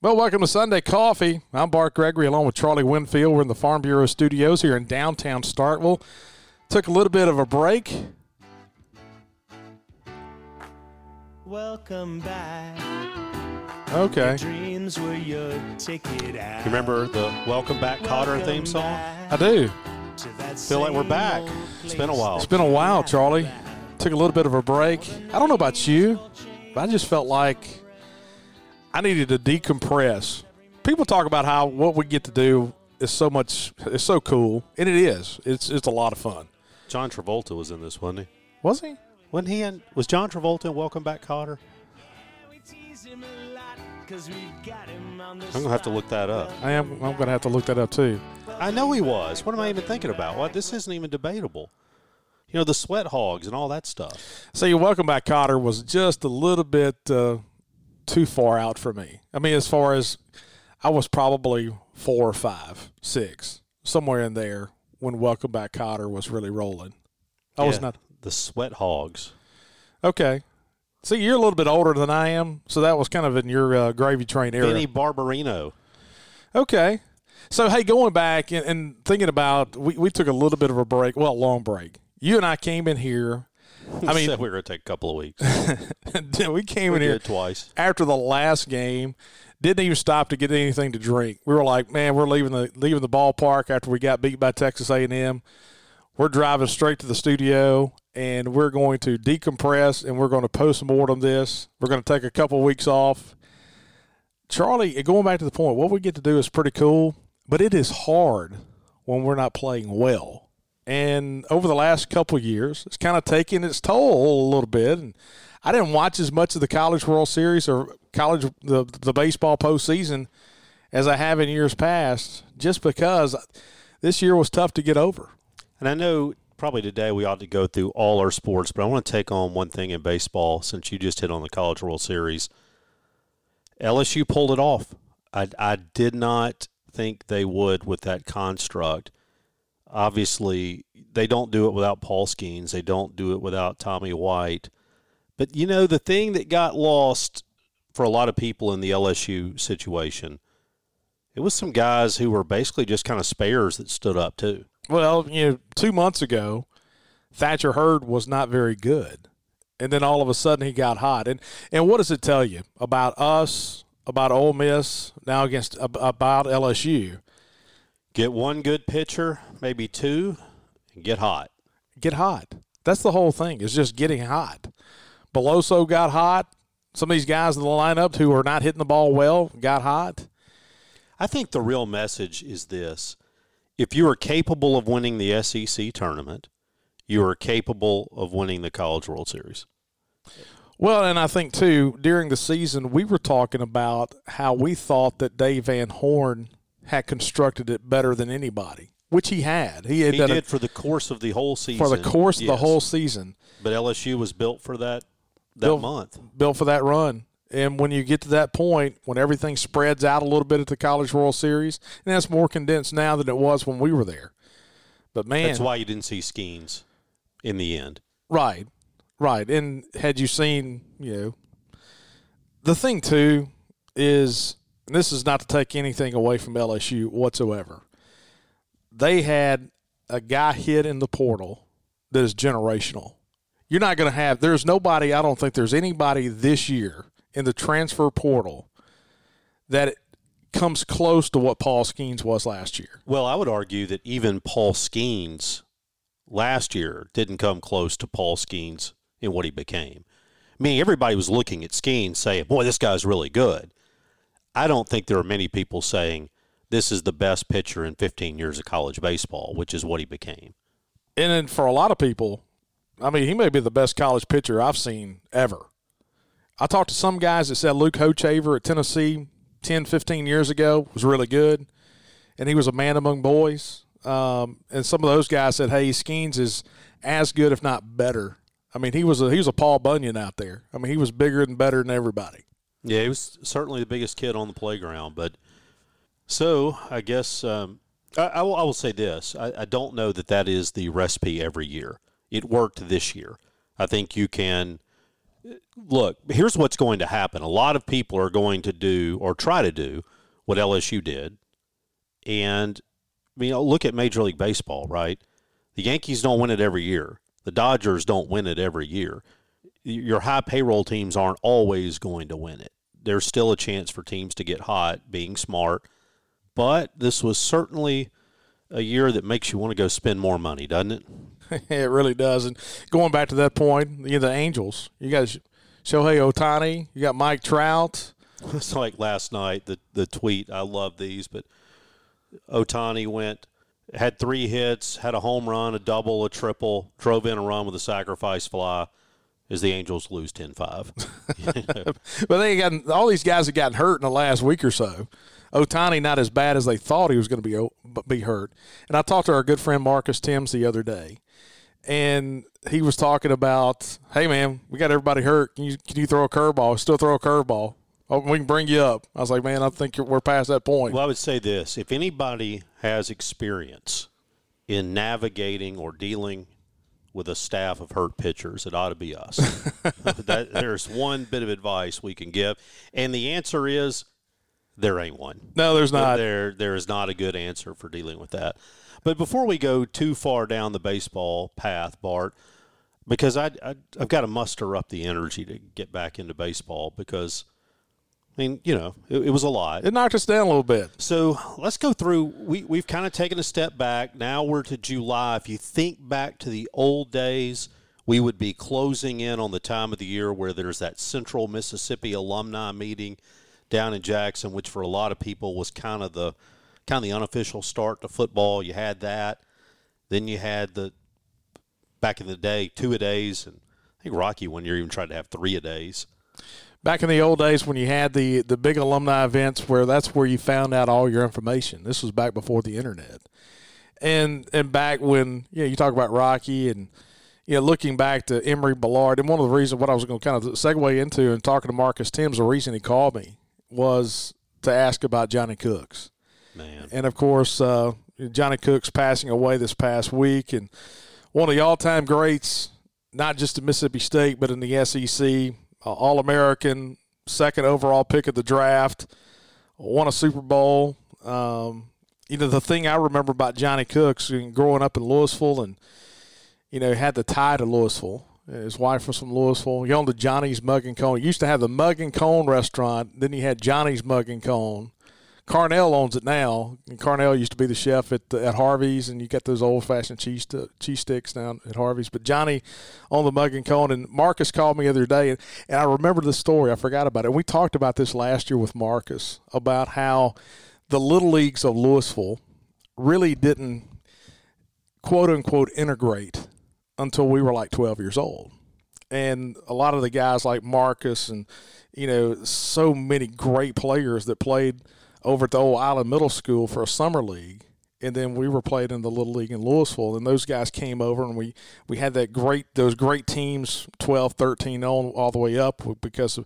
Well, welcome to Sunday Coffee. I'm Bart Gregory along with Charlie Winfield. We're in the Farm Bureau Studios here in downtown Starkville. Took a little bit of a break. Welcome back. Okay. Your dreams were your ticket out. You remember the Welcome Back Kotter theme song? I do. Feel like we're back. It's been a while. It's been a while, Charlie. Took a little bit of a break. I don't know about you, but I just felt like I needed to decompress. People talk about how what we get to do is so much, it's so cool, and it is. It's a lot of fun. John Travolta was in this, wasn't he? Was he? Wasn't he in? Was John Travolta in Welcome Back Kotter? I'm gonna have to look that up. I'm gonna have to look that up too. I know he was. What am I even thinking about? What? This isn't even debatable. You know, the Sweat Hogs and all that stuff. So your Welcome Back Kotter was just a little bit too far out for me. I mean, as far as I was probably 4 or 5, 6, somewhere in there when Welcome Back Kotter was really rolling. I was not the Sweat Hogs. Okay. See, you're a little bit older than I am, so that was kind of in your gravy train era. Benny Barbarino. Okay. So, hey, going back and thinking about, we took a little bit of a break, well, a long break. You and I came in here. I mean, said we were going to take a couple of weeks. we came in here twice after the last game. Didn't even stop to get anything to drink. We were like, man, we're leaving the ballpark after we got beat by Texas A&M. We're driving straight to the studio, and we're going to decompress, and we're going to postmortem this. We're going to take a couple of weeks off. Charlie, going back to the point, what we get to do is pretty cool, but it is hard when we're not playing well. And over the last couple of years, it's kind of taken its toll a little bit. And I didn't watch as much of the College World Series or the baseball postseason as I have in years past, just because this year was tough to get over. And I know probably today we ought to go through all our sports, but I want to take on one thing in baseball since you just hit on the College World Series. LSU pulled it off. I did not think they would with that construct. Obviously, they don't do it without Paul Skeens. They don't do it without Tommy White. But, you know, the thing that got lost for a lot of people in the LSU situation, it was some guys who were basically just kind of spares that stood up, too. Well, you know, 2 months ago, Thatcher Hurd was not very good. And then all of a sudden he got hot. And what does it tell you about us, about Ole Miss, now about LSU? Get one good pitcher, maybe two, and get hot. Get hot. That's the whole thing, is just getting hot. Beloso got hot. Some of these guys in the lineup who are not hitting the ball well got hot. I think the real message is this. If you are capable of winning the SEC tournament, you are capable of winning the College World Series. Well, and I think, too, during the season, we were talking about how we thought that Dave Van Horn had constructed it better than anybody, which he had. He did for the course of the whole season. For the course of the whole season. But LSU was built for that month. Built for that run. And when you get to that point, when everything spreads out a little bit at the College World Series, and that's more condensed now than it was when we were there. But, man. That's why you didn't see Skeens in the end. Right, right. And had you seen, you know, the thing, too, is – and this is not to take anything away from LSU whatsoever. They had a guy hit in the portal that is generational. You're not going to have – there's nobody – I don't think there's anybody this year in the transfer portal that comes close to what Paul Skeens was last year. Well, I would argue that even Paul Skeens last year didn't come close to Paul Skeens in what he became. I mean, everybody was looking at Skeens saying, boy, this guy's really good. I don't think there are many people saying this is the best pitcher in 15 years of college baseball, which is what he became. And then for a lot of people, I mean, he may be the best college pitcher I've seen ever. I talked to some guys that said Luke Hochaver at Tennessee 10, 15 years ago was really good, and he was a man among boys. And some of those guys said, hey, Skeens is as good, if not better. I mean, he was a Paul Bunyan out there. I mean, he was bigger and better than everybody. Yeah, he was certainly the biggest kid on the playground. But so I guess I will say this. I don't know that that is the recipe every year. It worked this year. I think you can – look, here's what's going to happen. A lot of people are going to do or try to do what LSU did. And, you know, look at Major League Baseball, right? The Yankees don't win it every year. The Dodgers don't win it every year. Your high payroll teams aren't always going to win it. There's still a chance for teams to get hot, being smart. But this was certainly a year that makes you want to go spend more money, doesn't it? It really does. And going back to that point, you know, the Angels, you got Shohei Ohtani, you got Mike Trout. It's like last night, the tweet, I love these, but Ohtani had 3 hits, had a home run, a double, a triple, drove in a run with a sacrifice fly as the Angels lose 10-5. But they got all these guys have gotten hurt in the last week or so. Ohtani not as bad as they thought he was going to be hurt. And I talked to our good friend Marcus Timms the other day, and he was talking about, hey, man, we got everybody hurt. Can you throw a curveball? Still throw a curveball. Oh, we can bring you up. I was like, man, I think we're past that point. Well, I would say this. If anybody has experience in navigating or dealing with a staff of hurt pitchers, it ought to be us. There's one bit of advice we can give, and the answer is there ain't one. No, there's not. There is not a good answer for dealing with that. But before we go too far down the baseball path, Bart, because I've got to muster up the energy to get back into baseball because – I mean, you know, it was a lot. It knocked us down a little bit. So let's go through. We've kind of taken a step back. Now we're to July. If you think back to the old days, we would be closing in on the time of the year where there's that Central Mississippi alumni meeting down in Jackson, which for a lot of people was kind of the unofficial start to football. You had that. Then you had the, back in the day, 2-a-days. And I think Rocky one year even tried to have 3-a-days. Back in the old days when you had the big alumni events where that's where you found out all your information. This was back before the internet. And back when, you know, you talk about Rocky and, you know, looking back to Emory Ballard. And one of the reasons what I was going to kind of segue into and talking to Marcus Timms, the reason he called me was to ask about Johnny Cooks. Man. And, of course, Johnny Cooks passing away this past week. And one of the all-time greats, not just at Mississippi State but in the SEC – All-American, second overall pick of the draft, won a Super Bowl. You know, the thing I remember about Johnny Cooks growing up in Louisville and, you know, had the tie to Louisville. His wife was from Louisville. He owned the Johnny's Mug and Cone. He used to have the Mug and Cone restaurant. Then he had Johnny's Mug and Cone. Carnell owns it now. And Carnell used to be the chef at Harvey's, and you got those old-fashioned cheese sticks down at Harvey's. But Johnny on the Mug and Cone, and Marcus called me the other day, and I remember the story. I forgot about it. We talked about this last year with Marcus about how the Little Leagues of Louisville really didn't, quote-unquote, integrate until we were like 12 years old. And a lot of the guys like Marcus and, you know, so many great players that played – over at the old Island Middle School for a summer league, and then we were played in the Little League in Louisville, and those guys came over, and we had those great teams, 12, 13 on all the way up because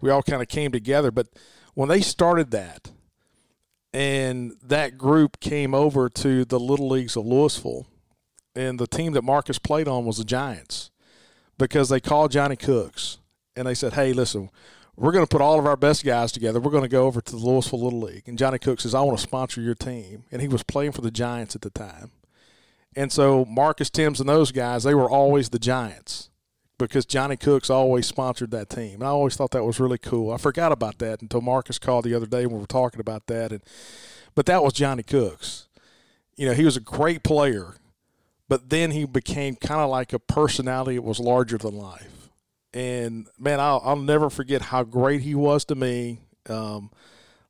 we all kind of came together. But when they started that, and that group came over to the Little Leagues of Louisville, and the team that Marcus played on was the Giants because they called Johnny Cooks, and they said, hey, listen, we're going to put all of our best guys together. We're going to go over to the Louisville Little League. And Johnny Cooks says, I want to sponsor your team. And he was playing for the Giants at the time. And so Marcus Timms and those guys, they were always the Giants because Johnny Cooks always sponsored that team. And I always thought that was really cool. I forgot about that until Marcus called the other day when we were talking about that. But that was Johnny Cooks. You know, he was a great player, but then he became kind of like a personality that was larger than life. And, man, I'll never forget how great he was to me.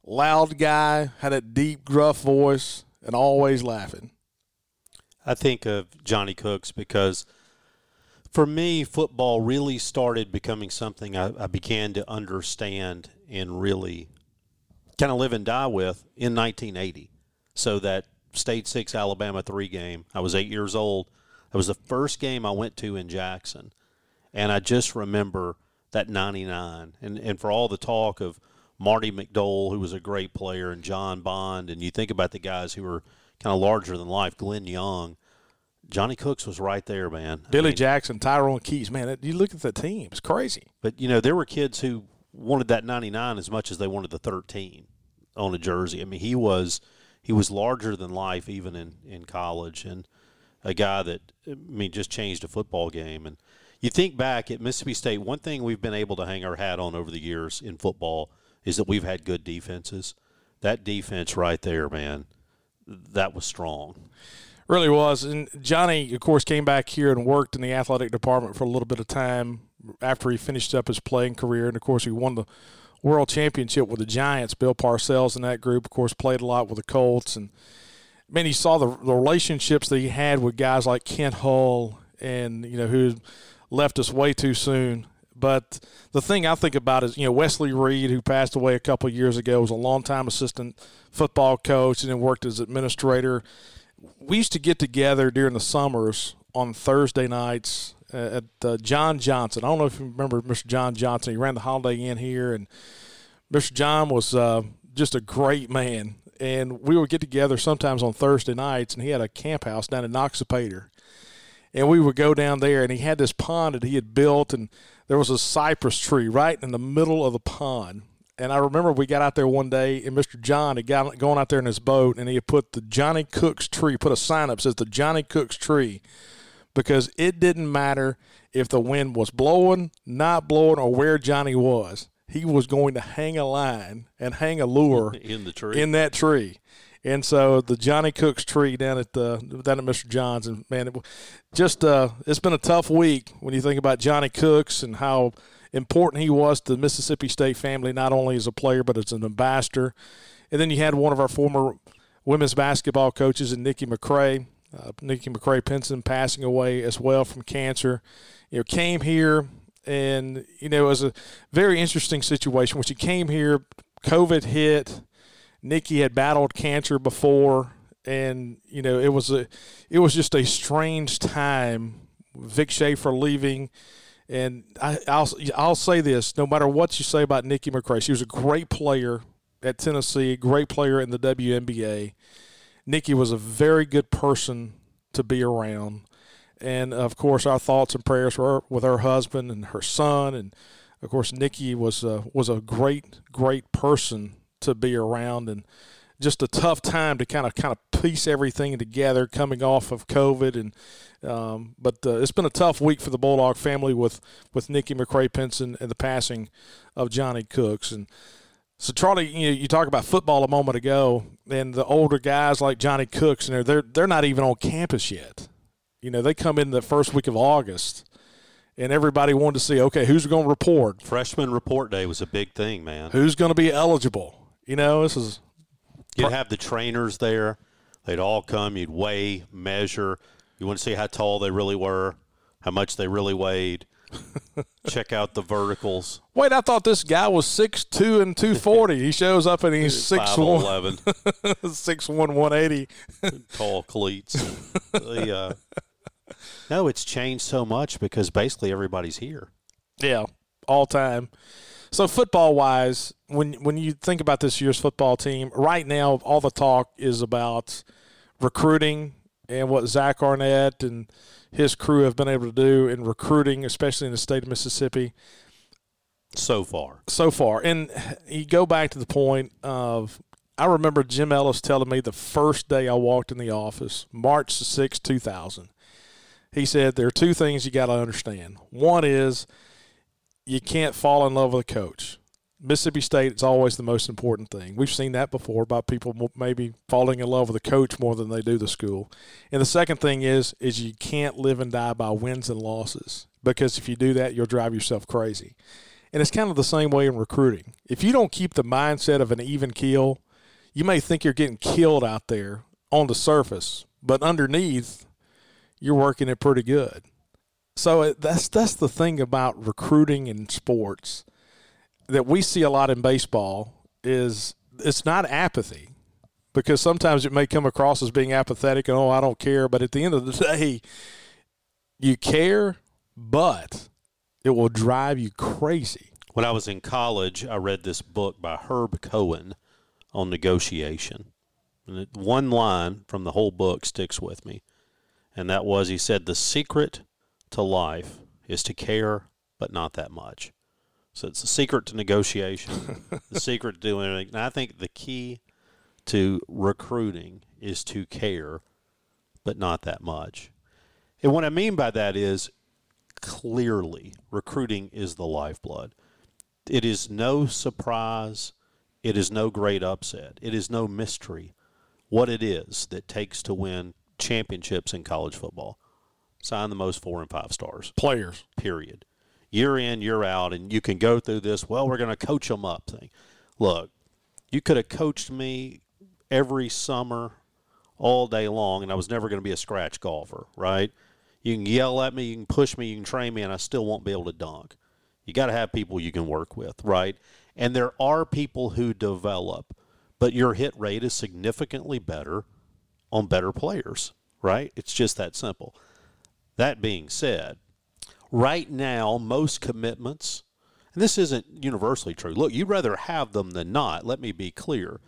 Loud guy, had a deep, gruff voice, and always laughing. I think of Johnny Cooks because, for me, football really started becoming something I began to understand and really kind of live and die with in 1980. So that State 6 Alabama 3 game, I was 8 years old. It was the first game I went to in Jackson. And I just remember that 99. And for all the talk of Marty McDowell, who was a great player, and John Bond, and you think about the guys who were kind of larger than life, Glenn Young, Johnny Cooks was right there, man. Billy Jackson, Tyrone Keys, man, you look at the team, it's crazy. But, you know, there were kids who wanted that 99 as much as they wanted the 13 on a jersey. I mean, he was larger than life even in college, and a guy that, I mean, just changed a football game. And you think back at Mississippi State, one thing we've been able to hang our hat on over the years in football is that we've had good defenses. That defense right there, man, that was strong. Really was. And Johnny, of course, came back here and worked in the athletic department for a little bit of time after he finished up his playing career. And, of course, he won the world championship with the Giants, Bill Parcells in that group. Of course, played a lot with the Colts. And, man, he saw the relationships that he had with guys like Kent Hull and, you know, who left us way too soon. But the thing I think about is, you know, Wesley Reed, who passed away a couple of years ago, was a longtime assistant football coach and then worked as administrator. We used to get together during the summers on Thursday nights at John Johnson. I don't know if you remember Mr. John Johnson. He ran the Holiday Inn here, and Mr. John was just a great man. And we would get together sometimes on Thursday nights, and he had a camp house down in Noxipater. And we would go down there, and he had this pond that he had built, and there was a cypress tree right in the middle of the pond. And I remember we got out there one day, and Mr. John had gone out there in his boat, and he had put the Johnny Cooks tree, put a sign up that says the Johnny Cooks tree, because it didn't matter if the wind was blowing, not blowing, or where Johnny was. He was going to hang a line and hang a lure in that tree. And so the Johnny Cooks tree down at Mr. John's, and man, it's been a tough week when you think about Johnny Cooks and how important he was to the Mississippi State family, not only as a player but as an ambassador. And then you had one of our former women's basketball coaches in Nikki McCray-Penson, passing away as well from cancer. You know, came here, and, you know, it was a very interesting situation. When she came here, COVID hit. Nikki had battled cancer before, and, you know, it was just a strange time. Vic Schaefer leaving. And I'll say this, no matter what you say about Nikki McCray, she was a great player at Tennessee, a great player in the WNBA. Nikki was a very good person to be around. And, of course, our thoughts and prayers were with her husband and her son. And, of course, Nikki was a great, great person to be around, and just a tough time to kind of piece everything together coming off of COVID. And it's been a tough week for the Bulldog family with Nikki McCray-Penson and the passing of Johnny Cooks. And so, Charlie, you talk about football a moment ago, and the older guys like Johnny Cooks, and they're not even on campus yet. You know, they come in the first week of August, and everybody wanted to see, okay, who's going to report? Freshman report day was a big thing, man. Who's going to be eligible? You know, this is – You'd have the trainers there. They'd all come. You'd weigh, measure. You want to see how tall they really were, how much they really weighed. Check out the verticals. Wait, I thought this guy was 6'2" and 240. He shows up and he's 6'1". 6'1", 180. Tall cleats. No, it's changed so much because basically everybody's here. Yeah, all time. So football-wise, when you think about this year's football team, right now all the talk is about recruiting and what Zach Arnett and his crew have been able to do in recruiting, especially in the state of Mississippi. So far. And you go back to the point of, I remember Jim Ellis telling me the first day I walked in the office, March 6, 2000. He said there are two things you got to understand. One is – you can't fall in love with a coach. Mississippi State is always the most important thing. We've seen that before about people maybe falling in love with a coach more than they do the school. And the second thing is you can't live and die by wins and losses, because if you do that, you'll drive yourself crazy. And it's kind of the same way in recruiting. If you don't keep the mindset of an even keel, you may think you're getting killed out there on the surface, but underneath you're working it pretty good. So that's the thing about recruiting in sports that we see a lot in baseball is it's not apathy, because sometimes it may come across as being apathetic and, oh, I don't care. But at the end of the day, you care, but it will drive you crazy. When I was in college, I read this book by Herb Cohen on negotiation. And one line from the whole book sticks with me. And that was, he said, the secret to life is to care, but not that much. So it's the secret to negotiation, the secret to doing anything. And I think the key to recruiting is to care, but not that much. And what I mean by that is, clearly, recruiting is the lifeblood. It is no surprise. It is no great upset. It is no mystery what it is that takes to win championships in college football. Sign the most 4 and 5 stars. Players. Period. Year in, year out, and you can go through this, well, we're going to coach them up thing. Look, you could have coached me every summer all day long, and I was never going to be a scratch golfer, right? You can yell at me, you can push me, you can train me, and I still won't be able to dunk. You got to have people you can work with, right? And there are people who develop, but your hit rate is significantly better on better players, right? It's just that simple. That being said, right now, most commitments, and this isn't universally true. Look, you'd rather have them than not, let me be clear.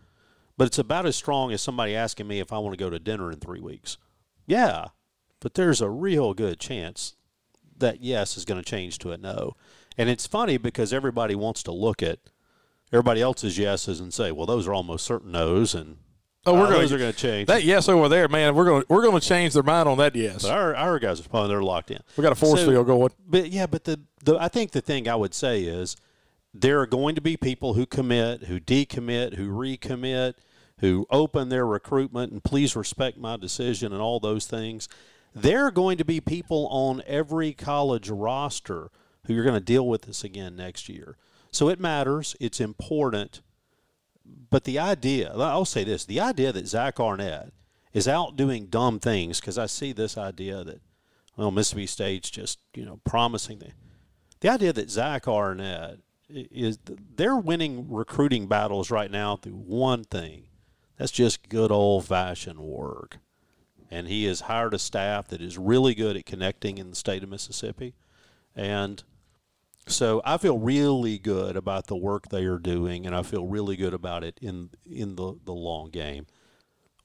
But it's about as strong as somebody asking me if I want to go to dinner in 3 weeks. Yeah, but there's a real good chance that yes is going to change to a no. And it's funny because everybody wants to look at everybody else's yeses and say, well, those are almost certain no's, and those are going to change. That yes over there, man, we're going to change their mind on that yes. But our guys are probably, they're locked in. We got a force field going. But yeah, but I think the thing I would say is there are going to be people who commit, who decommit, who recommit, who open their recruitment and please respect my decision and all those things. There are going to be people on every college roster who you're going to deal with this again next year. So it matters. It's important. But the idea, I'll say this, the idea that Zach Arnett is out doing dumb things, because I see this idea that, well, Mississippi State's just, promising. The idea that Zach Arnett is, they're winning recruiting battles right now through one thing. That's just good old-fashioned work. And he has hired a staff that is really good at connecting in the state of Mississippi. And so I feel really good about the work they are doing, and I feel really good about it in the long game.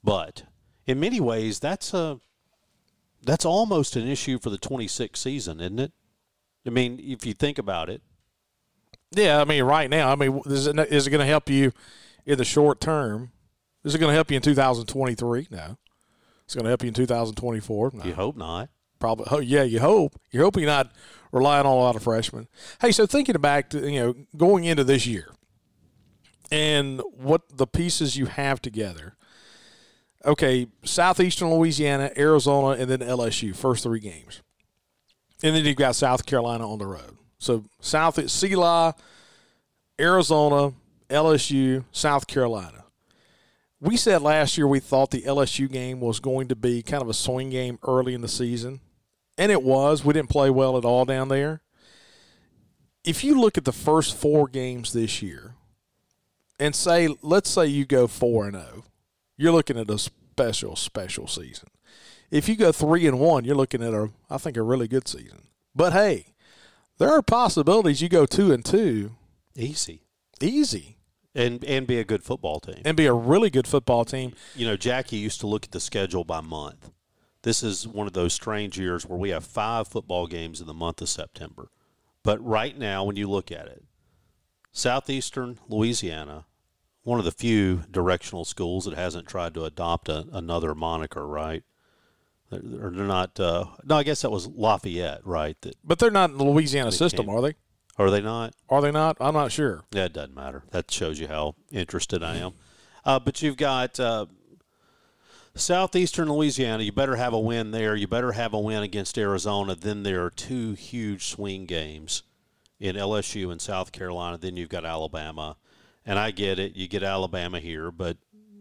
But in many ways, that's almost an issue for the 26 season, isn't it? I mean, if you think about it. Yeah, I mean, right now, I mean, is it going to help you in the short term? Is it going to help you in 2023? No. It's going to help you in 2024? No. You hope not. Probably. Oh, yeah, you hope. You're hoping you're not relying on a lot of freshmen. Hey, so thinking back to, going into this year and what the pieces you have together. Okay, Southeastern Louisiana, Arizona, and then LSU, first 3 games. And then you've got South Carolina on the road. So CeeLA, Arizona, LSU, South Carolina. We said last year we thought the LSU game was going to be kind of a swing game early in the season, and it was. We didn't play well at all down there. If you look at the first 4 games this year and let's say you go 4-0, you're looking at a special, special season. If you go 3-1, you're looking at, I think, a really good season. But, hey, there are possibilities you go 2-2. Easy. And be a good football team. And be a really good football team. Jackie used to look at the schedule by month. This is one of those strange years where we have 5 football games in the month of September. But right now, when you look at it, Southeastern Louisiana, one of the few directional schools that hasn't tried to adopt another moniker, right? They're not no, I guess that was Lafayette, right? But they're not in the Louisiana system, are they? Are they not? I'm not sure. Yeah, it doesn't matter. That shows you how interested I am. But you've got Southeastern Louisiana. You better have a win there. You better have a win against Arizona. Then there are 2 huge swing games in LSU and South Carolina. Then you've got Alabama. And I get it. You get Alabama here. But,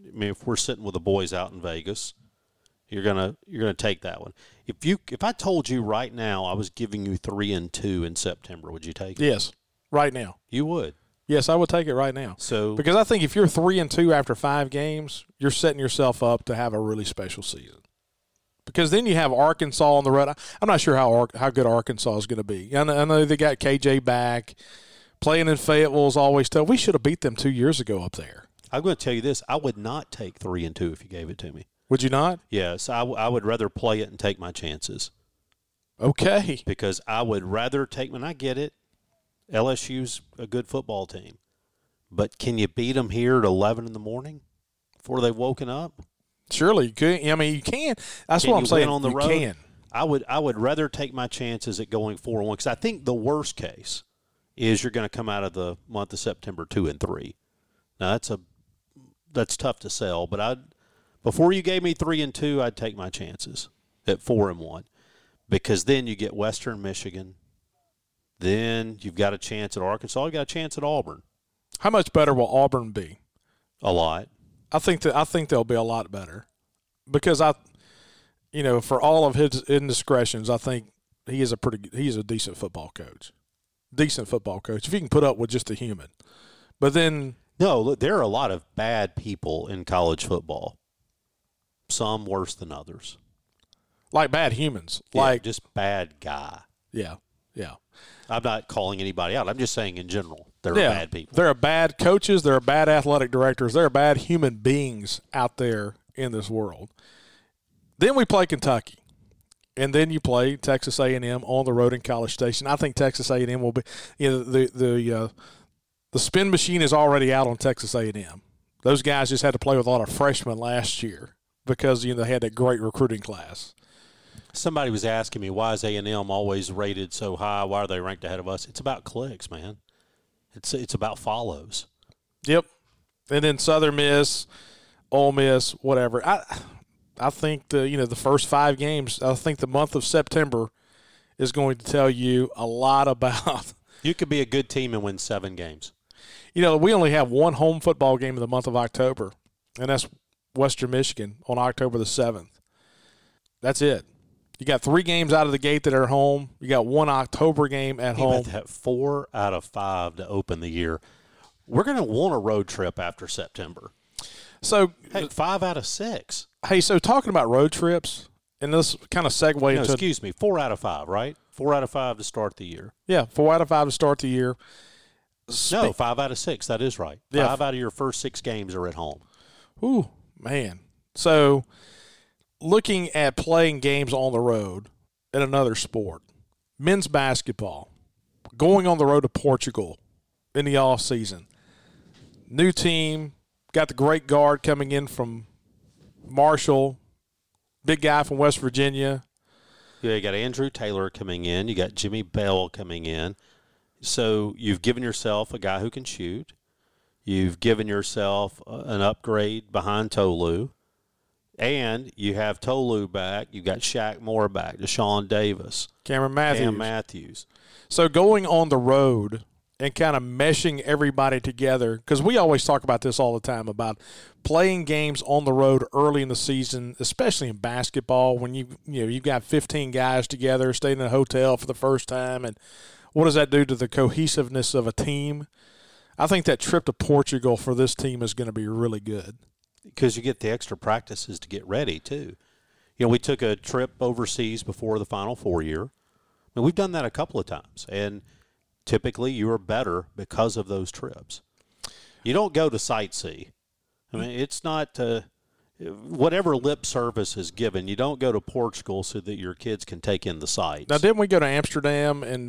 I mean, if we're sitting with the boys out in Vegas, you're gonna take that one. If I told you right now I was giving you 3-2 in September, would you take it? Yes, right now. You would. Yes, I would take it right now. So, because I think if you're 3-2 after 5 games, you're setting yourself up to have a really special season. Because then you have Arkansas on the road. I'm not sure how good Arkansas is going to be. I know they got KJ back. Playing in Fayetteville is always tough. We should have beat them 2 years ago up there. I'm going to tell you this. I would not take 3-2 if you gave it to me. Would you not? Yes. I would rather play it and take my chances. Okay. Because I would rather take – and I get it. LSU's a good football team. But can you beat them here at 11 in the morning before they've woken up? Surely you can. I mean, you can. That's what I'm saying. On the road? You can. I would rather take my chances at going 4-1 because I think the worst case is you're going to come out of the month of September 2-3. Now, that's tough to sell, but before you gave me 3-2, I'd take my chances at 4-1 because then you get Western Michigan. Then you've got a chance at Arkansas. You've got a chance at Auburn. How much better will Auburn be? A lot. I think they'll be a lot better because for all of his indiscretions, I think he's a decent football coach. Decent football coach if you can put up with just a human. But then look, there are a lot of bad people in college football. Some worse than others. Like bad humans, yeah, like just bad guy. Yeah. Yeah. I'm not calling anybody out. I'm just saying in general, there are bad people. There are bad coaches. There are bad athletic directors. There are bad human beings out there in this world. Then we play Kentucky. And then you play Texas A&M on the road in College Station. I think Texas A&M will be the spin machine is already out on Texas A&M. Those guys just had to play with a lot of freshmen last year because they had that great recruiting class. Somebody was asking me, why is A&M always rated so high? Why are they ranked ahead of us? It's about clicks, man. It's about follows. Yep. And then Southern Miss, Ole Miss, whatever. I think the first 5 games, I think the month of September is going to tell you a lot about. You could be a good team and win 7 games. We only have one home football game in the month of October, and that's Western Michigan on October the 7th. That's it. You got 3 games out of the gate that are home. You got one October game at home. You got 4 out of 5 to open the year. We're going to want a road trip after September. So, hey, 5 out of 6. Hey, so talking about road trips, and this kind of segue into – excuse me, 4 out of 5, right? 4 out of 5 to start the year. Yeah, 4 out of 5 to start the year. No, 5 out of 6. That is right. Yeah. 5 out of your first 6 games are at home. Ooh, man. So, looking at playing games on the road in another sport, men's basketball, going on the road to Portugal in the offseason, new team, got the great guard coming in from Marshall, big guy from West Virginia. Yeah, you got Andrew Taylor coming in. You got Jimmy Bell coming in. So you've given yourself a guy who can shoot. You've given yourself an upgrade behind Tolu. And you have Tolu back. You've got Shaq Moore back, Deshaun Davis. Cameron Matthews. So going on the road and kind of meshing everybody together, because we always talk about this all the time, about playing games on the road early in the season, especially in basketball when you've got 15 guys together, staying in a hotel for the first time. And what does that do to the cohesiveness of a team? I think that trip to Portugal for this team is going to be really good. Because you get the extra practices to get ready, too. We took a trip overseas before the Final Four year. And we've done that a couple of times. And typically you are better because of those trips. You don't go to sightsee. I mean, it's not whatever lip service is given. You don't go to Portugal so that your kids can take in the sights. Now, didn't we go to Amsterdam and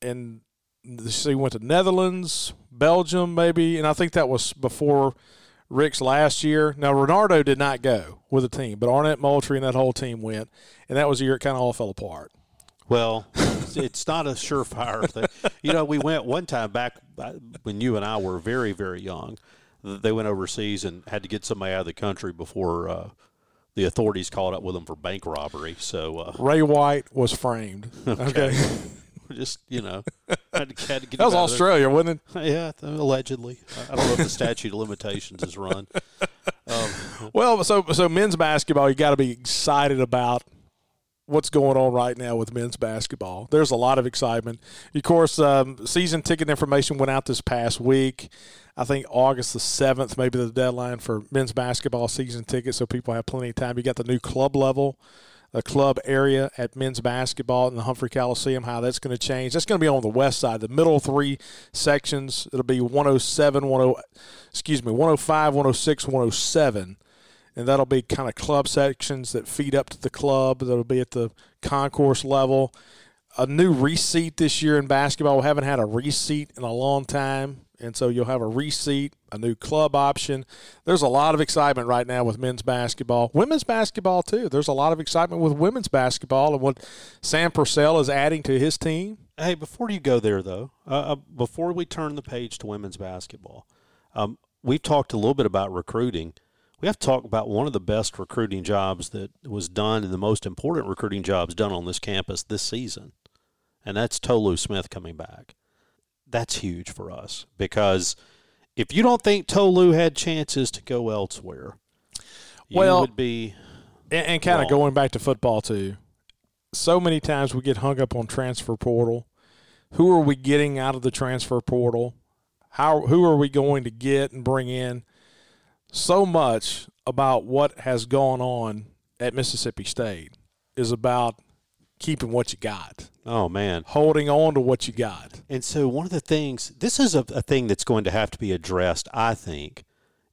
so we went to Netherlands, Belgium maybe, and I think that was before – Rick's last year. Now, Ronaldo did not go with the team, but Arnett Moultrie and that whole team went, and that was the year it kind of all fell apart. Well, it's not a surefire thing. We went one time back when you and I were very, very young. They went overseas and had to get somebody out of the country before the authorities caught up with them for bank robbery. So Ray White was framed. Okay. Just, had to get that was Australia, wasn't it? Yeah, allegedly. I don't know if the statute of limitations is run. Well, so men's basketball, you got to be excited about what's going on right now with men's basketball. There's a lot of excitement. Of course, season ticket information went out this past week. I think August the 7th, maybe the deadline for men's basketball season tickets, so people have plenty of time. You got the new club level, the club area at men's basketball in the Humphrey Coliseum, how that's going to change. That's going to be on the west side, the middle three sections. It'll be 105, 106, 107. And that'll be kind of club sections that feed up to the club. That'll be at the concourse level. A new reseat this year in basketball. We haven't had a reseat in a long time. And so you'll have a reseat, a new club option. There's a lot of excitement right now with men's basketball. Women's basketball, too. There's a lot of excitement with women's basketball and what Sam Purcell is adding to his team. Hey, before you go there, though, before we turn the page to women's basketball, we've talked a little bit about recruiting. We have to talk about one of the best recruiting jobs that was done and the most important recruiting jobs done on this campus this season, and that's Tolu Smith coming back. That's huge for us because if you don't think Tolu had chances to go elsewhere, you would be and kind wrong. Of going back to football too, so many times we get hung up on transfer portal. Who are we getting out of the transfer portal? Who are we going to get and bring in? So much about what has gone on at Mississippi State is about keeping what you got. Oh, man. Holding on to what you got. And so one of the things – this is a thing that's going to have to be addressed, I think,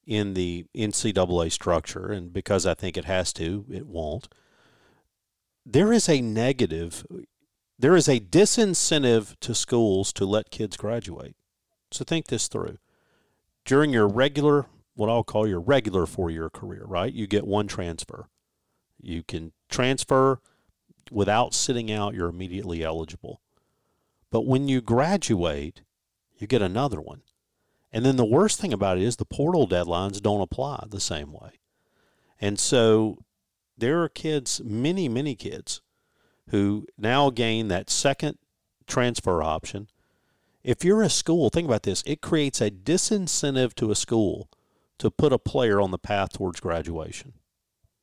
in the NCAA structure, and because I think it has to, it won't. There is a negative – there is a disincentive to schools to let kids graduate. So think this through. During your regular – what I'll call your regular four-year career, right? You get one transfer. You can transfer without sitting out. You're immediately eligible. But when you graduate, you get another one. And then the worst thing about it is the portal deadlines don't apply the same way. And so there are kids, many, many kids, who now gain that second transfer option. If you're a school, think about this, it creates a disincentive to a school to put a player on the path towards graduation.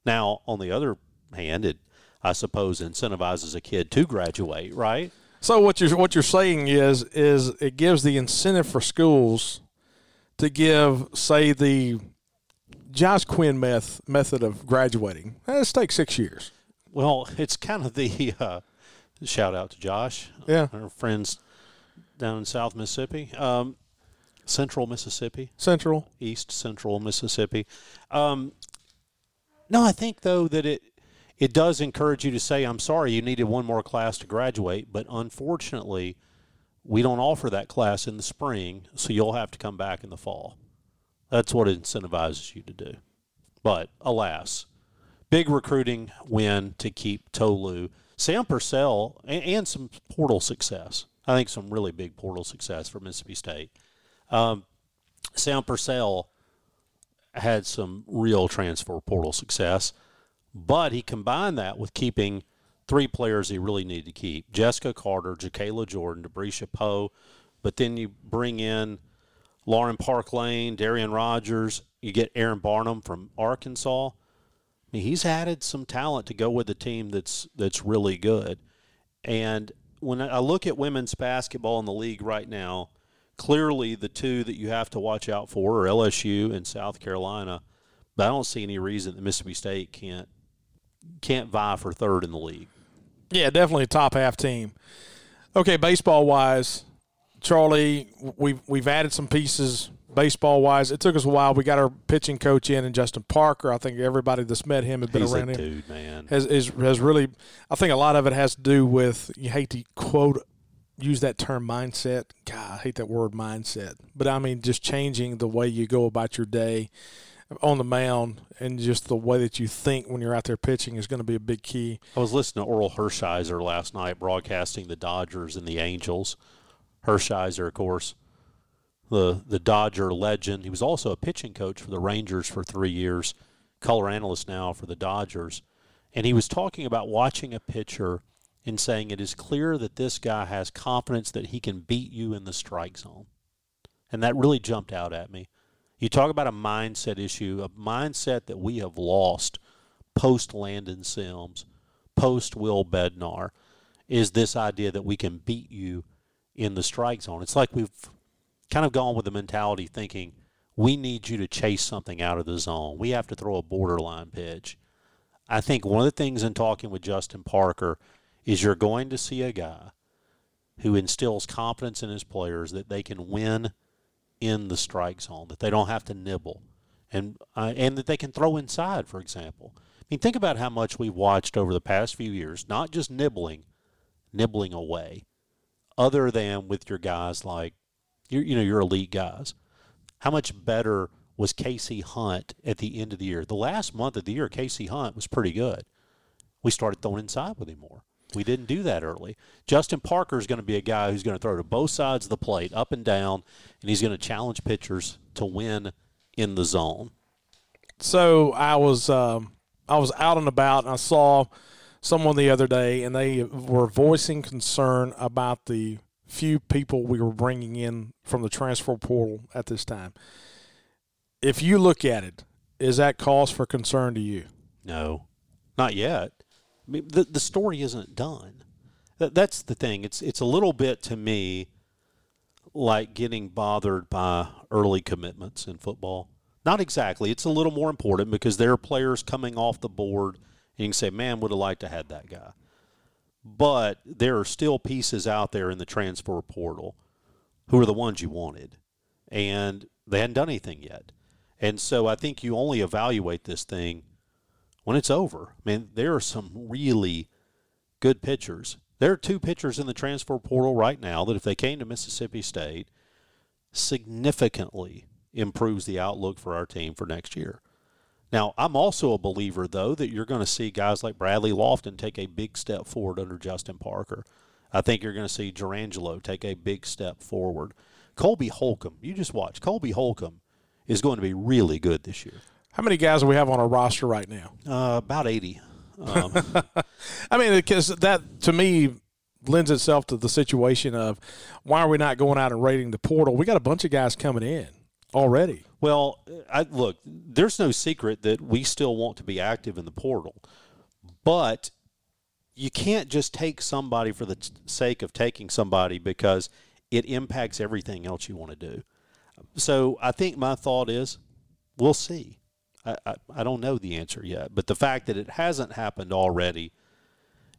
Now, on the other hand, it, I suppose, incentivizes a kid to graduate, right? So what you're saying is it gives the incentive for schools to give, say, the Josh Quinn method of graduating. Let's take 6 years. Well, it's kind of the shout out to Josh, our friends down in South Mississippi. Central Mississippi. East Central Mississippi. No, I think, though, that it does encourage you to say, I'm sorry, you needed one more class to graduate, but unfortunately we don't offer that class in the spring, so you'll have to come back in the fall. That's what it incentivizes you to do. But, alas, big recruiting win to keep Tolu. Sam Purcell and some portal success. I think some really big portal success for Mississippi State. Sam Purcell had some real transfer portal success, but he combined that with keeping three players he really needed to keep, Jessica Carter, Jacayla Jordan, Debrecia Poe, but then you bring in Lauren Park Lane, Darian Rogers, you get Aaron Barnum from Arkansas. I mean, he's added some talent to go with a team that's really good. And when I look at women's basketball in the league right now, clearly, the two that you have to watch out for are LSU and South Carolina, but I don't see any reason that Mississippi State can't vie for third in the league. Yeah, definitely a top half team. Okay, baseball wise, Charlie, we've added some pieces. Baseball wise, it took us a while. We got our pitching coach in, and Justin Parker. I think everybody that's met him has been around him. He's a dude, man. Has really. I think a lot of it has to do with, you hate to quote, use that term, mindset. God, I hate that word, mindset. But, I mean, just changing the way you go about your day on the mound and just the way that you think when you're out there pitching is going to be a big key. I was listening to Oral Hershiser last night broadcasting the Dodgers and the Angels. Hershiser, of course, the Dodger legend. He was also a pitching coach for the Rangers for 3 years, color analyst now for the Dodgers. And he was talking about watching a pitcher and saying it is clear that this guy has confidence that he can beat you in the strike zone. And that really jumped out at me. You talk about a mindset issue, a mindset that we have lost post-Landon Sims, post-Will Bednar is this idea that we can beat you in the strike zone. It's like we've kind of gone with the mentality thinking we need you to chase something out of the zone. We have to throw a borderline pitch. I think one of the things in talking with Justin Parker is you're going to see a guy who instills confidence in his players that they can win in the strike zone, that they don't have to nibble, and that they can throw inside, for example. I mean, think about how much we've watched over the past few years, not just nibbling away, other than with your guys like, your elite guys. How much better was Casey Hunt at the end of the year? The last month of the year, Casey Hunt was pretty good. We started throwing inside with him more. We didn't do that early. Justin Parker is going to be a guy who's going to throw to both sides of the plate, up and down, and he's going to challenge pitchers to win in the zone. So I was out and about, and I saw someone the other day, and they were voicing concern about the few people we were bringing in from the transfer portal at this time. If you look at it, is that cause for concern to you? No, not yet. I mean, the story isn't done. That's the thing. It's a little bit, to me, like getting bothered by early commitments in football. Not exactly. It's a little more important because there are players coming off the board, and you can say, man, would have liked to have had that guy. But there are still pieces out there in the transfer portal who are the ones you wanted, and they hadn't done anything yet. And so I think you only evaluate this thing when it's over. I mean, there are some really good pitchers. There are two pitchers in the transfer portal right now that if they came to Mississippi State, significantly improves the outlook for our team for next year. Now, I'm also a believer, though, that you're going to see guys like Bradley Lofton take a big step forward under Justin Parker. I think you're going to see Gerangelo take a big step forward. Colby Holcomb, you just watch. Colby Holcomb is going to be really good this year. How many guys do we have on our roster right now? About 80. I mean, because that, to me, lends itself to the situation of why are we not going out and raiding the portal? We got a bunch of guys coming in already. Well, look, there's no secret that we still want to be active in the portal. But you can't just take somebody for the sake of taking somebody because it impacts everything else you want to do. So I think my thought is we'll see. I don't know the answer yet, but the fact that it hasn't happened already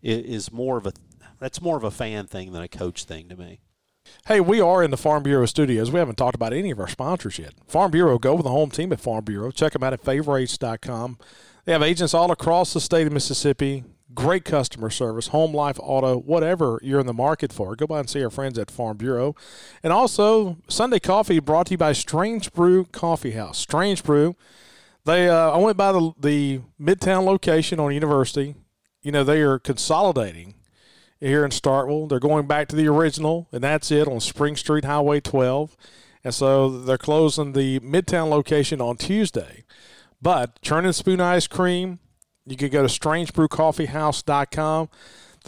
is more of a fan thing than a coach thing to me. Hey, we are in the Farm Bureau Studios. We haven't talked about any of our sponsors yet. Farm Bureau, go with the home team at Farm Bureau. Check them out at favorites.com. They have agents all across the state of Mississippi. Great customer service, home, life, auto, whatever you're in the market for. Go by and see our friends at Farm Bureau. And also, Sunday Coffee brought to you by Strange Brew Coffee House. Strange Brew. I went by the Midtown location on University. You know, they are consolidating here in Starkville. They're going back to the original, and that's it, on Spring Street, Highway 12. And so they're closing the Midtown location on Tuesday. But Churn and Spoon Ice Cream, you can go to strangebrewcoffeehouse.com.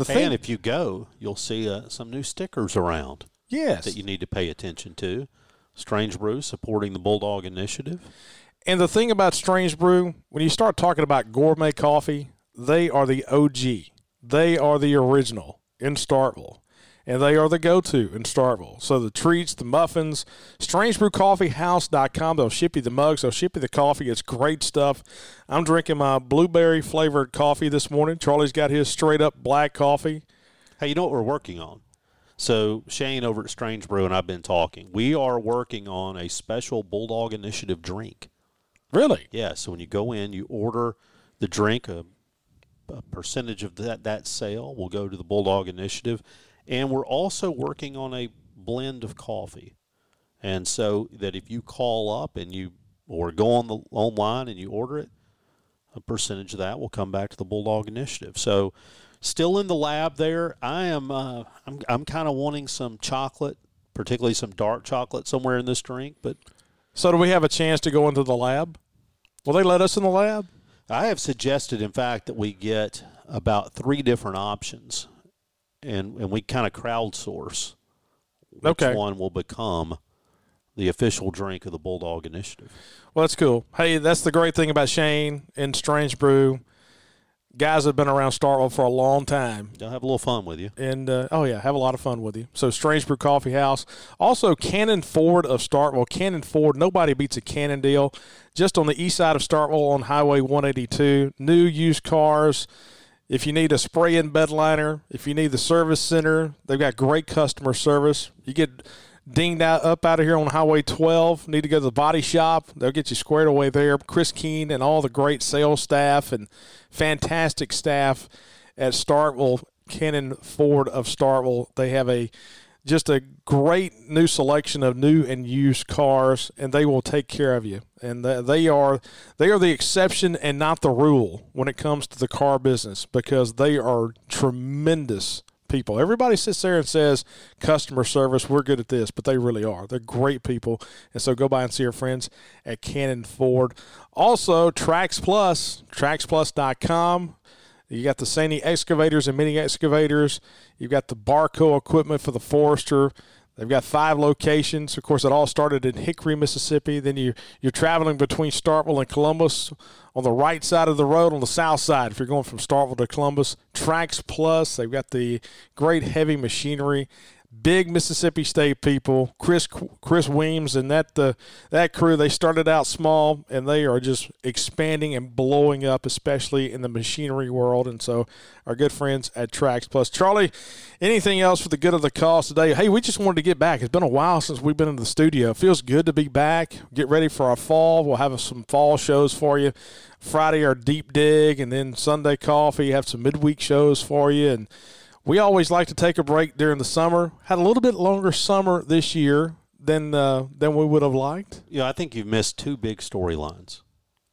And if you go, you'll see some new stickers around. Yes. That you need to pay attention to. Strange Brew supporting the Bulldog Initiative. And the thing about Strange Brew, when you start talking about gourmet coffee, they are the OG. They are the original in Starkville, and they are the go-to in Starkville. So the treats, the muffins, strangebrewcoffeehouse.com. They'll ship you the mugs. They'll ship you the coffee. It's great stuff. I'm drinking my blueberry-flavored coffee this morning. Charlie's got his straight-up black coffee. Hey, you know what we're working on? So Shane over at Strange Brew and I have been talking. We are working on a special Bulldog Initiative drink. Really? Yeah, so when you go in, you order the drink, a percentage of that sale will go to the Bulldog Initiative. And we're also working on a blend of coffee. And so that if you call up and or go online and you order it, a percentage of that will come back to the Bulldog Initiative. So still in the lab there. I am I'm kind of wanting some chocolate, particularly some dark chocolate somewhere in this drink. But so do we have a chance to go into the lab? Will they let us in the lab? I have suggested, in fact, that we get about 3 different options, and we kind of crowdsource which one will become the official drink of the Bulldog Initiative. Well, that's cool. Hey, that's the great thing about Shane and Strange Brew. guys that have been around Starkville for a long time. They'll have a little fun with you. And, have a lot of fun with you. So, Strange Brew Coffee House. Also, Cannon Ford of Starkville. Cannon Ford, nobody beats a Cannon deal. Just on the east side of Starkville on Highway 182. New, used cars. If you need a spray-in bed liner, if you need the service center, they've got great customer service. You get dinged up out of here on Highway 12, need to go to the body shop, they'll get you squared away there. Chris Keene and all the great sales staff and fantastic staff at Starkville, Cannon Ford of Starkville. They have just a great new selection of new and used cars, and they will take care of you. And they are the exception and not the rule when it comes to the car business, because they are tremendous people. Everybody sits there and says, customer service, we're good at this, but they really are. They're great people. And so go by and see your friends at Cannon Ford. Also, Trax Plus, traxplus.com. You got the Sandy excavators and mini excavators. You've got the Barco equipment for the forester. They've got 5 locations. Of course, it all started in Hickory, Mississippi. Then you're traveling between Starkville and Columbus on the right side of the road, on the south side, if you're going from Starkville to Columbus. Trax Plus, they've got the great heavy machinery. Big Mississippi State people, Chris Weems and that crew, they started out small, and they are just expanding and blowing up, especially in the machinery world. And so our good friends at Trax Plus. Charlie, anything else for the good of the cause today? Hey, we just wanted to get back. It's been a while since we've been in the studio. It feels good to be back. Get ready for our fall. We'll have some fall shows for you. Friday, our deep dig, and then Sunday coffee. Have some midweek shows for you, and we always like to take a break during the summer. Had a little bit longer summer this year than we would have liked. Yeah, I think you've missed 2 big storylines.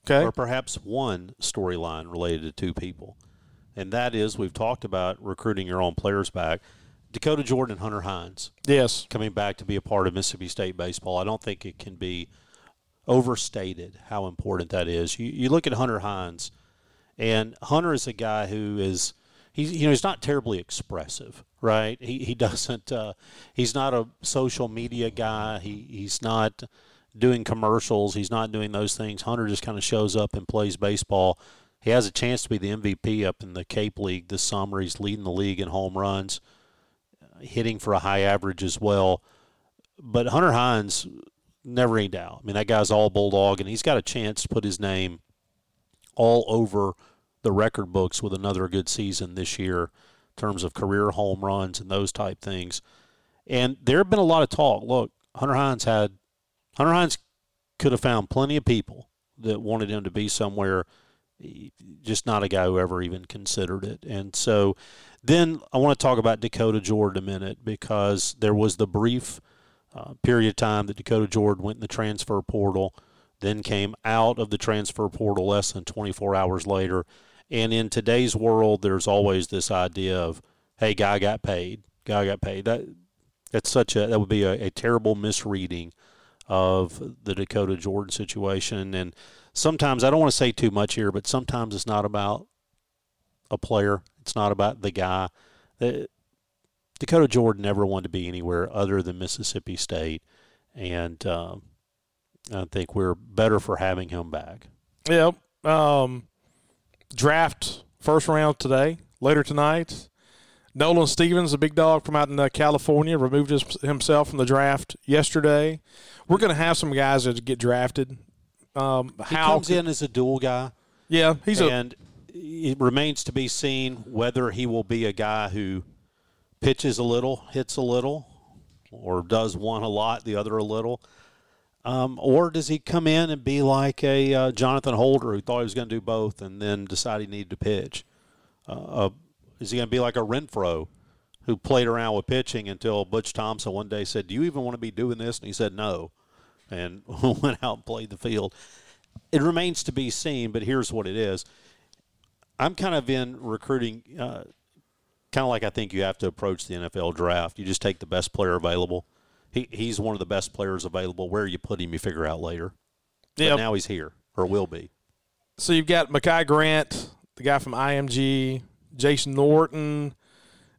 Okay. Or perhaps one storyline related to 2 people. And that is, we've talked about recruiting your own players back. Dakota Jordan and Hunter Hines. Yes. Coming back to be a part of Mississippi State baseball. I don't think it can be overstated how important that is. You look at Hunter Hines, and Hunter is a guy who is – He's not terribly expressive, right? He doesn't. He's not a social media guy. He's not doing commercials. He's not doing those things. Hunter just kind of shows up and plays baseball. He has a chance to be the MVP up in the Cape League this summer. He's leading the league in home runs, hitting for a high average as well. But Hunter Hines, never any doubt. I mean, that guy's all bulldog, and he's got a chance to put his name all over the record books with another good season this year in terms of career home runs and those type things. And there have been a lot of talk. Look, Hunter Hines could have found plenty of people that wanted him to be somewhere, just not a guy who ever even considered it. And so then I want to talk about Dakota Jordan a minute, because there was the brief period of time that Dakota Jordan went in the transfer portal, then came out of the transfer portal less than 24 hours later. And in today's world, there's always this idea of, hey, guy got paid. That would be a terrible misreading of the Dakota Jordan situation. And sometimes, I don't want to say too much here, but sometimes it's not about a player. It's not about the guy. Dakota Jordan never wanted to be anywhere other than Mississippi State. And I think we're better for having him back. Yep. Draft first round today, later tonight. Nolan Stevens, the big dog from out in California, removed himself from the draft yesterday. We're going to have some guys that get drafted. He comes in as a dual guy. Yeah. It remains to be seen whether he will be a guy who pitches a little, hits a little, or does one a lot, the other a little. Or does he come in and be like a Jonathan Holder, who thought he was going to do both and then decided he needed to pitch? Is he going to be like a Renfroe, who played around with pitching until Butch Thompson one day said, do you even want to be doing this? And he said no, and went out and played the field. It remains to be seen, but here's what it is. I'm kind of in recruiting, kind of like I think you have to approach the NFL draft. You just take the best player available. He's one of the best players available. Where you put him, you figure out later. Yeah. Now he's here, or will be. So you've got Mekhi Grant, the guy from IMG, Jason Norton.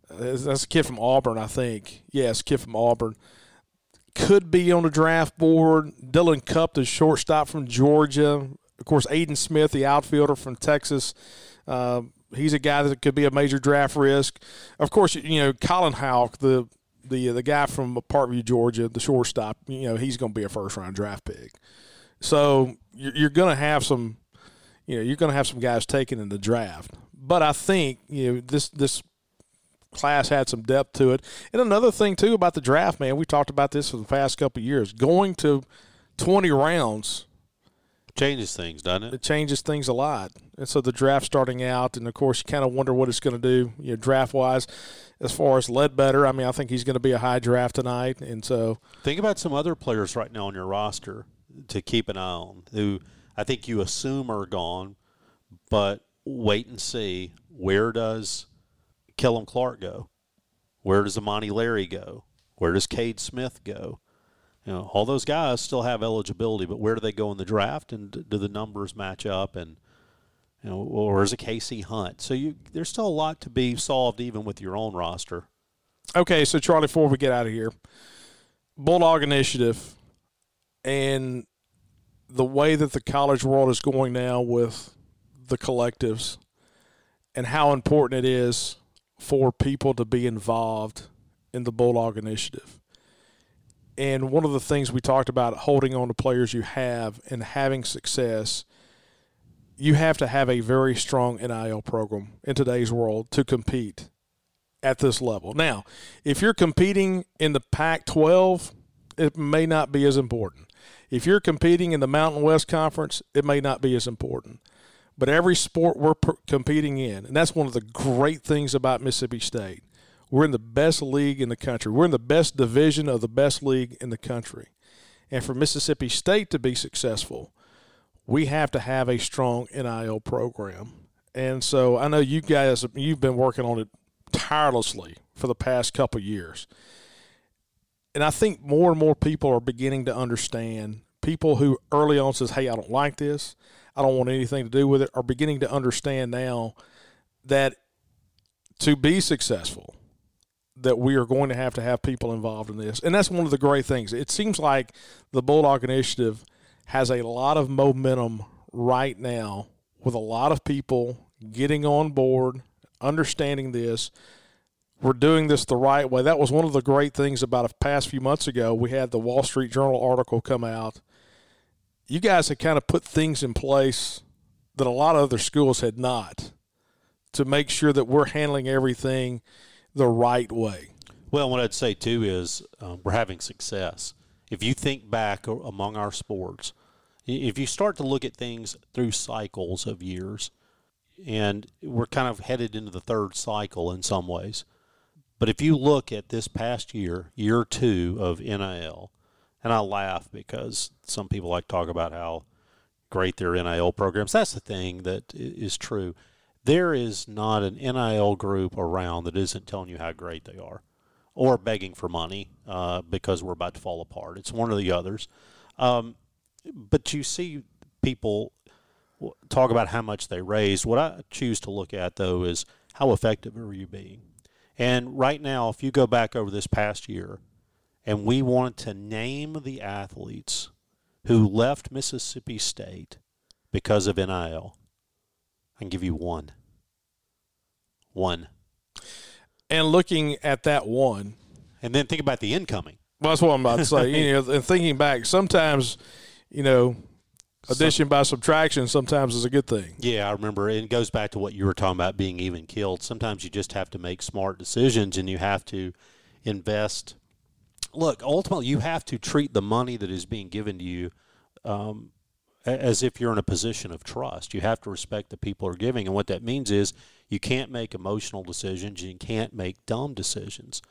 That's a kid from Auburn, I think. Yes, kid from Auburn. Could be on the draft board. Dylan Cupp, the shortstop from Georgia. Of course, Aiden Smith, the outfielder from Texas. he's a guy that could be a major draft risk. Of course, you know, Colin Houck, the guy from Parkview, Georgia, the shortstop, you know, he's going to be a first-round draft pick. So you're going to have some, you know, you're going to have some guys taken in the draft. But I think, you know, this class had some depth to it. And another thing, too, about the draft, man, we talked about this for the past couple of years. Going to 20 rounds changes things, doesn't it? It changes things a lot. And so the draft starting out, and, of course, you kind of wonder what it's going to do, you know, draft-wise. As far as Ledbetter, I mean, I think he's going to be a high draft tonight. And so think about some other players right now on your roster to keep an eye on who I think you assume are gone, but wait and see, where does Kellum Clark go? Where does Amani Larry go? Where does Cade Smith go? You know, all those guys still have eligibility, but where do they go in the draft, and do the numbers match up? And you know, or is it Casey Hunt? So there's still a lot to be solved even with your own roster. Okay, so Charlie, before we get out of here, Bulldog Initiative and the way that the college world is going now with the collectives and how important it is for people to be involved in the Bulldog Initiative. And one of the things we talked about, holding on to players you have and having success, you have to have a very strong NIL program in today's world to compete at this level. Now, if you're competing in the Pac-12, it may not be as important. If you're competing in the Mountain West Conference, it may not be as important. But every sport we're competing in, and that's one of the great things about Mississippi State, we're in the best league in the country. We're in the best division of the best league in the country. And for Mississippi State to be successful, we have to have a strong NIL program. And so I know you guys, you've been working on it tirelessly for the past couple of years. And I think more and more people are beginning to understand, people who early on says, hey, I don't like this, I don't want anything to do with it, are beginning to understand now that to be successful, that we are going to have people involved in this. And that's one of the great things. It seems like the Bulldog Initiative has a lot of momentum right now with a lot of people getting on board, understanding this. We're doing this the right way. That was one of the great things about a past few months ago. We had the Wall Street Journal article come out. You guys had kind of put things in place that a lot of other schools had not, to make sure that we're handling everything the right way. Well, what I'd say, too, is we're having success. If you think back among our sports, if you start to look at things through cycles of years, and we're kind of headed into the third cycle in some ways, but if you look at this past year, year two of NIL, and I laugh because some people like to talk about how great their NIL programs. That's the thing that is true. There is not an NIL group around that isn't telling you how great they are, or begging for money because we're about to fall apart. It's one or the others. But you see people talk about how much they raised. What I choose to look at, though, is how effective are you being? And right now, if you go back over this past year, and we wanted to name the athletes who left Mississippi State because of NIL, I can give you one. One. And looking at that one. And then think about the incoming. Well, that's what I'm about to say. You know, and thinking back, sometimes, you know, addition by subtraction sometimes is a good thing. Yeah, I remember. It goes back to what you were talking about, being even keeled. Sometimes you just have to make smart decisions, and you have to invest. Look, ultimately, you have to treat the money that is being given to you as if you're in a position of trust. You have to respect the people who are giving. And what that means is you can't make emotional decisions. You can't make dumb decisions.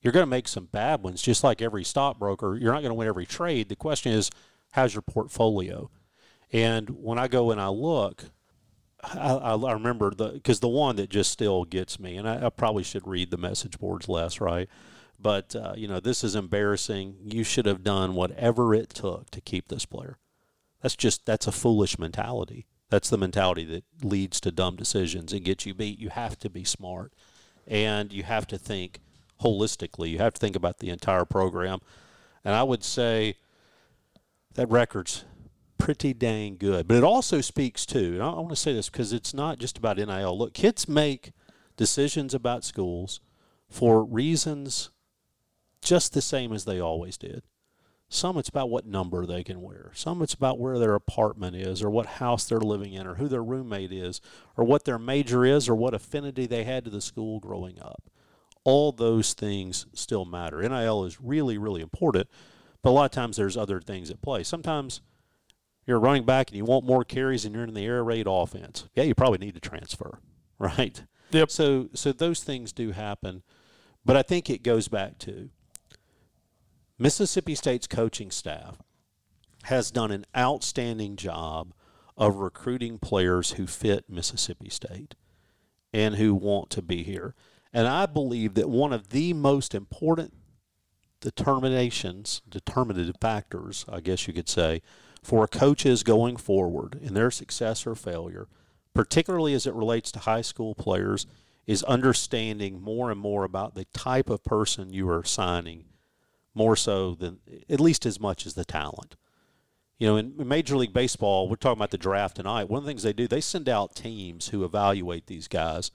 You're going to make some bad ones, just like every stockbroker. You're not going to win every trade. The question is, how's your portfolio? And when I go and I look, I remember because the one that just still gets me, and I probably should read the message boards less, right? But, you know, this is embarrassing. You should have done whatever it took to keep this player. That's a foolish mentality. That's the mentality that leads to dumb decisions and gets you beat. You have to be smart, and you have to think holistically. You have to think about the entire program. And I would say that record's pretty dang good. But it also speaks to, and I want to say this because it's not just about NIL. Look, kids make decisions about schools for reasons just the same as they always did. Some it's about what number they can wear. Some it's about where their apartment is or what house they're living in or who their roommate is or what their major is or what affinity they had to the school growing up. All those things still matter. NIL is really, really important, but a lot of times there's other things at play. Sometimes you're running back and you want more carries and you're in the air raid offense. Yeah, you probably need to transfer, right? Yep. So those things do happen, but I think it goes back to Mississippi State's coaching staff has done an outstanding job of recruiting players who fit Mississippi State and who want to be here. And I believe that one of the most important determinative factors, I guess you could say, for coaches going forward in their success or failure, particularly as it relates to high school players, is understanding more and more about the type of person you are signing, more so than, at least as much as the talent. You know, in Major League Baseball, we're talking about the draft tonight. One of the things they do, they send out teams who evaluate these guys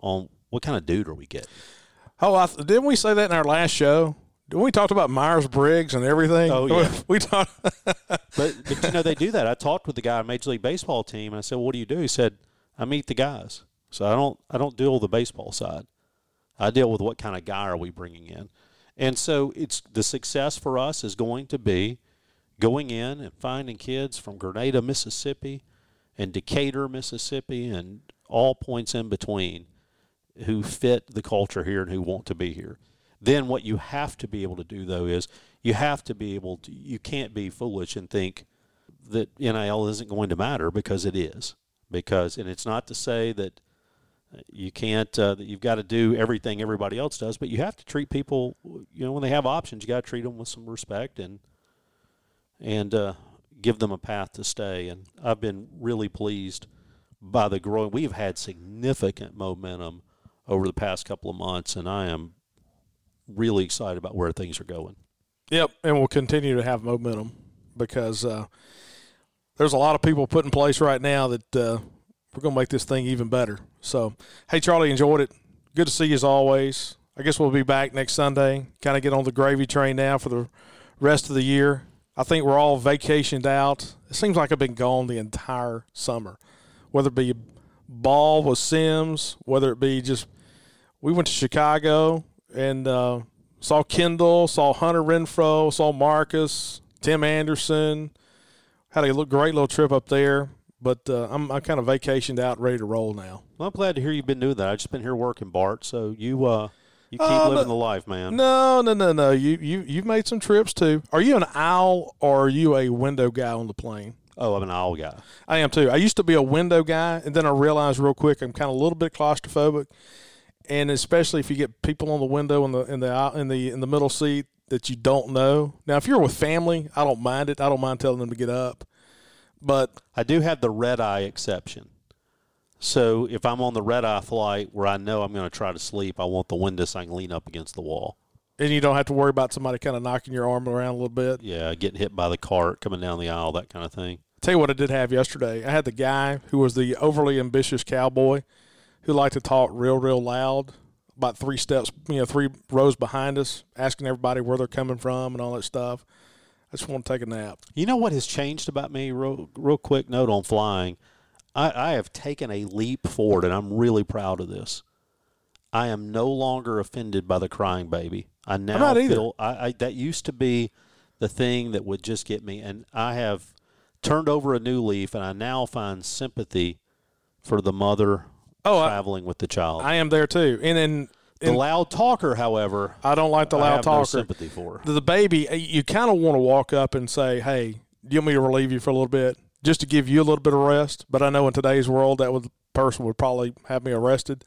on what kind of dude are we getting. Oh, didn't we say that in our last show? Didn't we talk about Myers-Briggs and everything? Oh, yeah. We talked. but, you know, they do that. I talked with the guy on Major League Baseball team, and I said, well, what do you do? He said, I meet the guys. So I don't deal with the baseball side. I deal with what kind of guy are we bringing in. And so it's the success for us is going to be going in and finding kids from Grenada, Mississippi, and Decatur, Mississippi, and all points in between who fit the culture here and who want to be here. Then what you have to be able to do, though, is you have to be able to – you can't be foolish and think that NIL isn't going to matter, because it is. And it's not to say that – you can't, that you've got to do everything everybody else does, but you have to treat people, you know, when they have options, you got to treat them with some respect and give them a path to stay. And I've been really pleased by the growing. We've had significant momentum over the past couple of months, and I am really excited about where things are going. Yep, and we'll continue to have momentum because there's a lot of people put in place right now that we're going to make this thing even better. So, hey, Charlie, enjoyed it. Good to see you as always. I guess we'll be back next Sunday, kind of get on the gravy train now for the rest of the year. I think we're all vacationed out. It seems like I've been gone the entire summer, whether it be ball with Sims, whether it be just we went to Chicago and saw Kendall, saw Hunter Renfrow, saw Marcus, Tim Anderson. Had a great little trip up there. But I'm kind of vacationed out, ready to roll now. Well, I'm glad to hear you've been doing that. I've just been here working, Bart. So you keep living the life, man. No. You've made some trips too. Are you an owl or are you a window guy on the plane? Oh, I'm an owl guy. I am too. I used to be a window guy, and then I realized real quick I'm kind of a little bit claustrophobic, and especially if you get people on the window in the middle seat that you don't know. Now, if you're with family, I don't mind it. I don't mind telling them to get up. But I do have the red-eye exception. So if I'm on the red-eye flight where I know I'm going to try to sleep, I want the window so I can lean up against the wall. And you don't have to worry about somebody kind of knocking your arm around a little bit? Yeah, getting hit by the cart, coming down the aisle, that kind of thing. Tell you what I did have yesterday. I had the guy who was the overly ambitious cowboy who liked to talk real, real loud, about three rows behind us, asking everybody where they're coming from and all that stuff. I just want to take a nap. You know what has changed about me? Real quick note on flying. I have taken a leap forward, and I'm really proud of this. I am no longer offended by the crying baby. That used to be the thing that would just get me, and I have turned over a new leaf, and I now find sympathy for the mother traveling with the child. I am there too, and then. The loud talker, however, I don't like the loud talker. I have no sympathy for her. The baby, you kind of want to walk up and say, hey, do you want me to relieve you for a little bit just to give you a little bit of rest? But I know in today's world that person would probably have me arrested.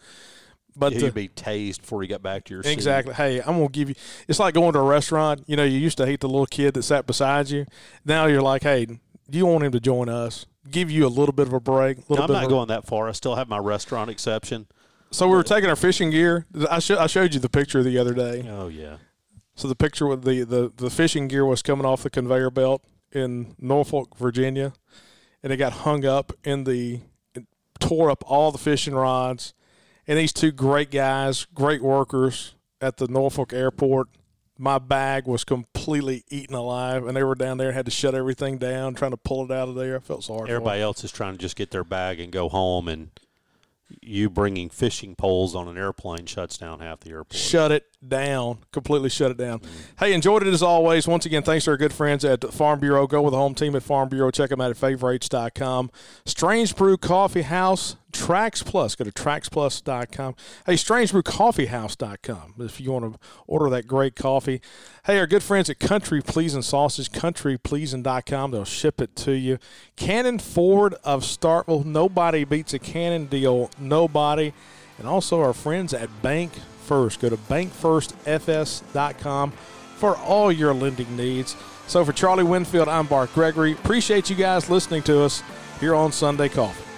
But you'd be tased before you got back to your seat. Exactly. Hey, I'm going to give you – it's like going to a restaurant. You know, you used to hate the little kid that sat beside you. Now you're like, hey, do you want him to join us? Give you a little bit of a break. I'm not going that far. I still have my restaurant exception. So we were taking our fishing gear. I showed you the picture the other day. Oh, yeah. So the picture with the fishing gear was coming off the conveyor belt, in Norfolk, Virginia, and it got hung up in the – tore up all the fishing rods. And these two great guys, great workers at the Norfolk airport, my bag was completely eaten alive, and they were down there and had to shut everything down, trying to pull it out of there. I felt sorry for them. Everybody else is trying to just get their bag and go home, and you bringing fishing poles on an airplane shuts down half the airport. Shut it down. Completely shut it down. Mm-hmm. Hey, enjoyed it as always. Once again, thanks to our good friends at Farm Bureau. Go with the home team at Farm Bureau. Check them out at favorites.com. Strange Brew Coffee House, Trax Plus. Go to traxplus.com. Hey, strangebrewcoffeehouse.com if you want to order that great coffee. Hey, our good friends at Country Pleasing Sausage, countrypleasing.com. They'll ship it to you. Cannon Ford of Starkville. Nobody beats a Cannon deal. Nobody. And also our friends at Bank First. Go to bankfirstfs.com for all your lending needs. So for Charlie Winfield, I'm Bart Gregory. Appreciate you guys listening to us here on Sunday Coffee.